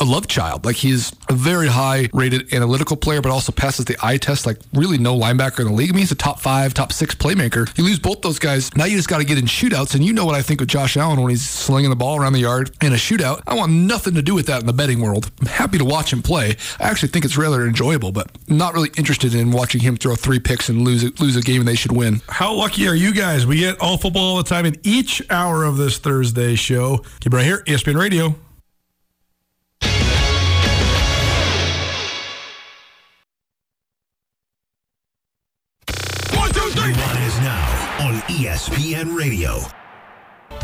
a love child. Like, he's a very high rated analytical player, but also passes the eye test like really no linebacker in the league. I mean, he's a top five, top six playmaker. You lose both those guys. Now you just got to get in shootouts, and you know what I think of Josh Allen when he's slinging the ball around the yard in a shootout. I want nothing to do with that in the betting world. I'm happy to watch him play. I actually think it's rather enjoyable, but not really interested in watching him throw three picks and lose it, lose a game they should win. How lucky are you guys? We get all football all the time in each hour of this Thursday show. Keep it right here, E S P N Radio. One, two, three. Nuanez is now on E S P N Radio.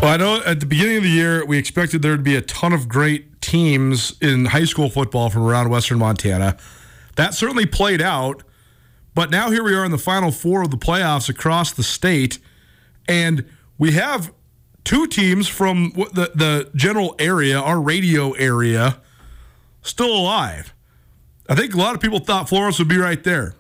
Well, I know at the beginning of the year, we expected there to be a ton of great teams in high school football from around Western Montana. That certainly played out. But now here we are in the Final Four of the playoffs across the state, and we have two teams from the, the general area, our radio area, still alive. I think a lot of people thought Florence would be right there.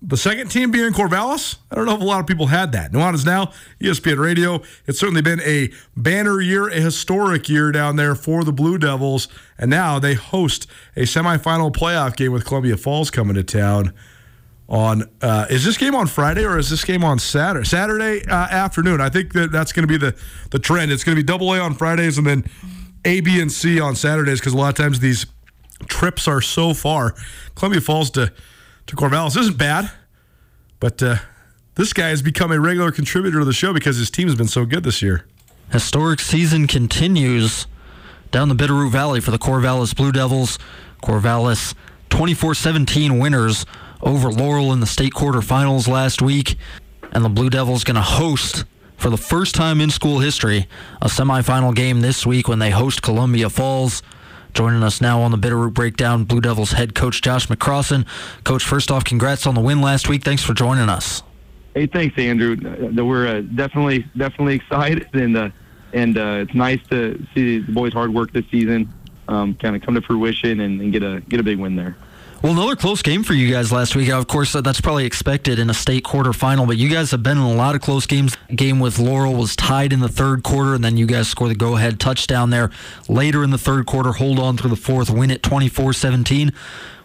The second team being Corvallis, I don't know if a lot of people had that. Nuanez now, E S P N Radio. It's certainly been a banner year, a historic year down there for the Blue Devils, and now they host a semifinal playoff game with Columbia Falls coming to town. On uh, is this game on Friday or is this game on Saturday? Saturday uh, afternoon. I think that that's going to be the, the trend. It's going to be double A on Fridays and then A, B, and C on Saturdays because a lot of times these trips are so far. Columbia Falls to, to Corvallis isn't bad, but uh, this guy has become a regular contributor to the show because his team has been so good this year. Historic season continues down the Bitterroot Valley for the Corvallis Blue Devils. Corvallis twenty-four seventeen winners over Laurel in the state quarterfinals last week. And the Blue Devils going to host, for the first time in school history, a semifinal game this week when they host Columbia Falls. Joining us now on the Bitterroot Breakdown, Blue Devils head coach Josh McCrossin. Coach, first off, congrats on the win last week. Thanks for joining us. Hey, thanks, Andrew. We're uh, definitely definitely excited, and uh, and uh, it's nice to see the boys' hard work this season um, kind of come to fruition and, and get a get a big win there. Well, another close game for you guys last week. Of course, that's probably expected in a state quarterfinal, but you guys have been in a lot of close games. The game with Laurel was tied in the third quarter, and then you guys scored the go-ahead touchdown there later in the third quarter, hold on through the fourth, win it twenty-four seventeen.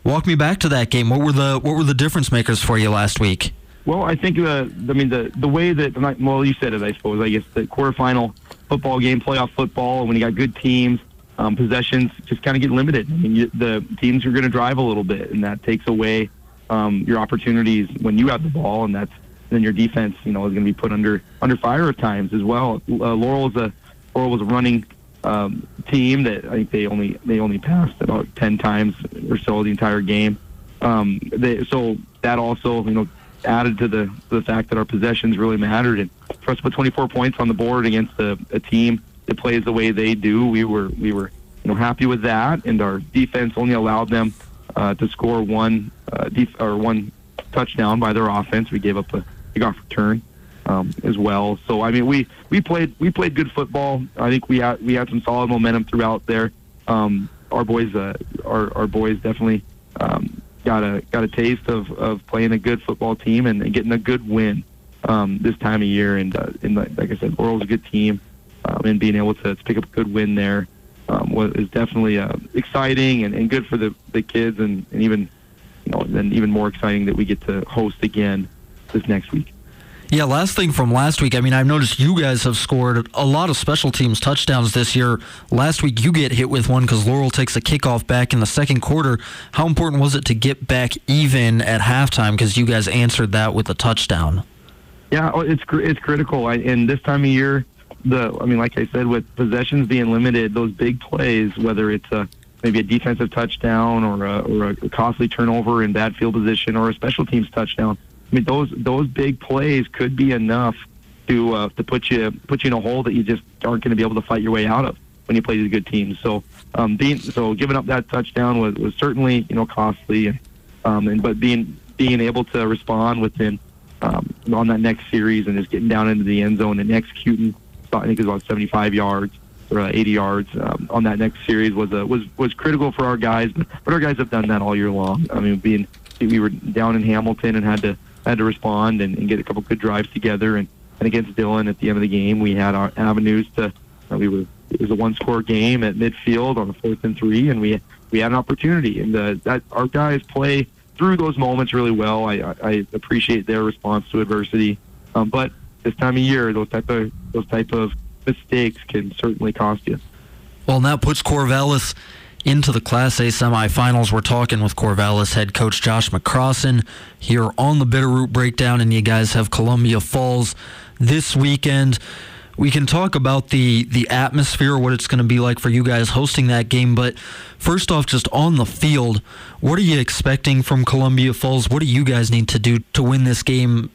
Walk me back to that game. What were the what were the difference makers for you last week? Well, I think uh, I mean the the way that well you said it, I suppose. I guess the quarterfinal football game, playoff football, when you got good teams. Um, possessions just kind of get limited. I mean, you, the teams are going to drive a little bit, and that takes away um, your opportunities when you have the ball, and that's then your defense, you know, is going to be put under under fire at times as well. Uh, Laurel is a Laurel was a running um, team that I think they only they only passed about ten times or so the entire game. Um, they, so that also you know added to the to the fact that our possessions really mattered, and for us to put twenty-four points on the board against a, a team that plays the way they do. We were we were you know happy with that, and our defense only allowed them uh, to score one uh, def- or one touchdown by their offense. We gave up a big off return um, as well. So I mean we, we played we played good football. I think we had we had some solid momentum throughout there. Um, our boys uh, our our boys definitely um, got a got a taste of, of playing a good football team and, and getting a good win um, this time of year. And, uh, and like, like I said, Oral's a good team. Um, and being able to, to pick up a good win there um, was is definitely uh, exciting and, and good for the, the kids, and, and even you know then even more exciting that we get to host again this next week. Yeah, last thing from last week, I mean, I've noticed you guys have scored a lot of special teams touchdowns this year. Last week you get hit with one because Laurel takes a kickoff back in the second quarter. How important was it to get back even at halftime, because you guys answered that with a touchdown? Yeah, it's it's critical. I, and this time of year, the I mean, like I said, with possessions being limited, those big plays, whether it's a, maybe a defensive touchdown or a, or a costly turnover in bad field position or a special teams touchdown, I mean, those those big plays could be enough to uh, to put you put you in a hole that you just aren't going to be able to fight your way out of when you play these good teams. So, um, being so giving up that touchdown was, was certainly you know costly, and, um, and but being being able to respond within um, on that next series and just getting down into the end zone and executing, I think it was about seventy-five yards or uh, eighty yards um, on that next series was a, was was critical for our guys. But, but our guys have done that all year long. I mean, being we were down in Hamilton and had to. had to respond and, and get a couple good drives together. And, and against Dillon at the end of the game, we had our avenues to, uh, we were, it was a one-score game at midfield on a fourth and three, and we we had an opportunity. And uh, that our guys play through those moments really well. I, I, I appreciate their response to adversity. Um, but this time of year, those type of those type of mistakes can certainly cost you. Well, and that puts Corvallis into the Class A semifinals. We're talking with Corvallis head coach Josh McCrossin here on the Bitterroot Breakdown, and you guys have Columbia Falls this weekend. We can talk about the, the atmosphere, what it's going to be like for you guys hosting that game, but first off, just on the field, what are you expecting from Columbia Falls? What do you guys need to do to win this game?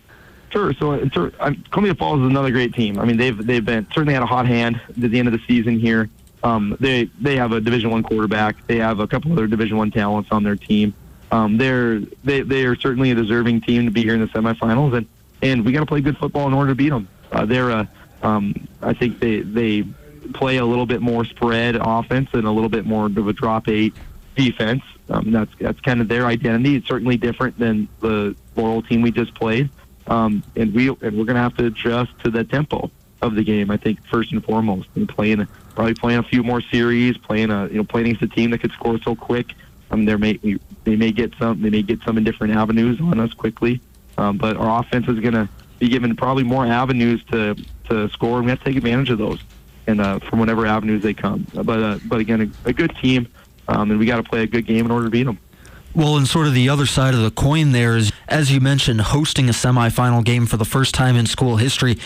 Sure. So, so um, Columbia Falls is another great team. I mean, they've they've been certainly had a hot hand at the end of the season here. Um, they they have a Division One quarterback. They have a couple other Division One talents on their team. Um, they're they they are certainly a deserving team to be here in the semifinals, and, and we got to play good football in order to beat them. Uh, they're a, um, I think they they play a little bit more spread offense and a little bit more of a drop eight defense. Um, that's that's kind of their identity. It's certainly different than the Laurel team we just played, um, and we and we're gonna have to adjust to the tempo of the game, I think, first and foremost, and playing probably playing a few more series, playing a you know playing against a team that could score so quick. Um, there may they may get some they may get some in different avenues on us quickly, um, but our offense is going to be given probably more avenues to, to score, and we have to take advantage of those, and uh, from whatever avenues they come. But uh, but again, a, a good team, um, and we got to play a good game in order to beat them. Well, and sort of the other side of the coin there is, as you mentioned, hosting a semifinal game for the first time in school history.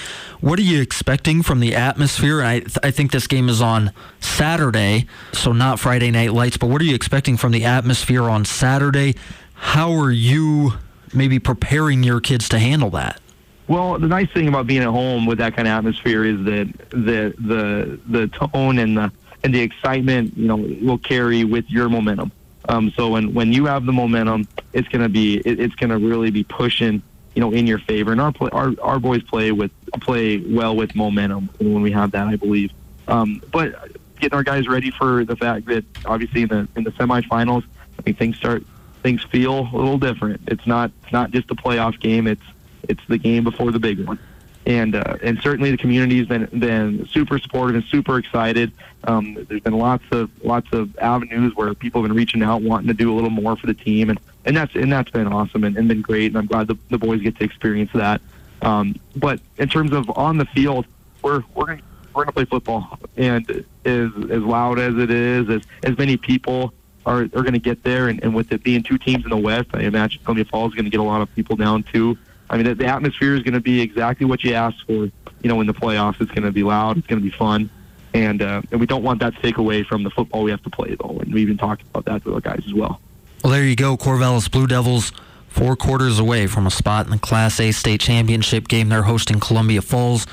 What are you expecting from the atmosphere? I th- I think this game is on Saturday, so not Friday Night Lights, but what are you expecting from the atmosphere on Saturday? How are you maybe preparing your kids to handle that? Well, the nice thing about being at home with that kind of atmosphere is that the the the tone and the and the excitement, you know, will carry with your momentum. Um, so when, when you have the momentum, it's gonna be it, it's gonna really be pushing you know in your favor. And our play, our our boys play with play well with momentum when we have that, I believe. Um, but getting our guys ready for the fact that obviously in the in the semifinals, I mean, things start things feel a little different. It's not it's not just a playoff game. It's it's the game before the big one. And uh, and certainly the community's been been super supportive and super excited. Um, there's been lots of lots of avenues where people have been reaching out, wanting to do a little more for the team, and, and that's and that's been awesome and, and been great. And I'm glad the, the boys get to experience that. Um, but in terms of on the field, we're we're gonna, we're gonna play football, and as as loud as it is, as as many people are are gonna get there, and, and with it being two teams in the West, I imagine Columbia Falls is gonna get a lot of people down too. I mean, the atmosphere is going to be exactly what you asked for, you know, in the playoffs. It's going to be loud. It's going to be fun. And uh, and we don't want that to take away from the football we have to play, though. And we've been talking about that to the guys as well. Well, there you go. Corvallis Blue Devils, four quarters away from a spot in the Class A state championship game. They're hosting Columbia Falls,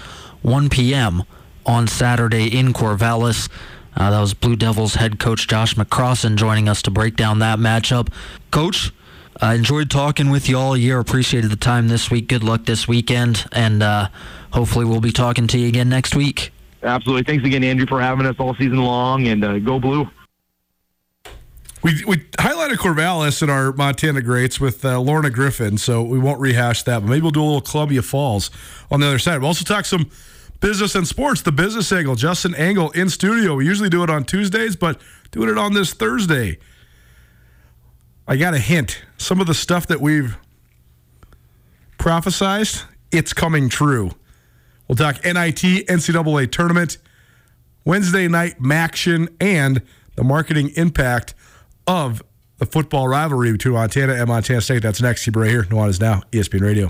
one p.m. on Saturday in Corvallis. Uh, that was Blue Devils head coach Josh McCrossin joining us to break down that matchup. Coach, I enjoyed talking with you all year. Appreciated the time this week. Good luck this weekend, and uh, hopefully we'll be talking to you again next week. Absolutely. Thanks again, Andrew, for having us all season long, and uh, go Blue. We we highlighted Corvallis in our Montana Greats with uh, Lorna Griffin, so we won't rehash that, but maybe we'll do a little Columbia Falls on the other side. We'll also talk some business and sports, the business angle. Justin Angle in studio. We usually do it on Tuesdays, but doing it on this Thursday. I got a hint. Some of the stuff that we've prophesized, it's coming true. We'll talk N I T, N C double A tournament, Wednesday night Maction, and the marketing impact of the football rivalry between Montana and Montana State. That's next. Keep it right here. Nuanez Now, E S P N Radio.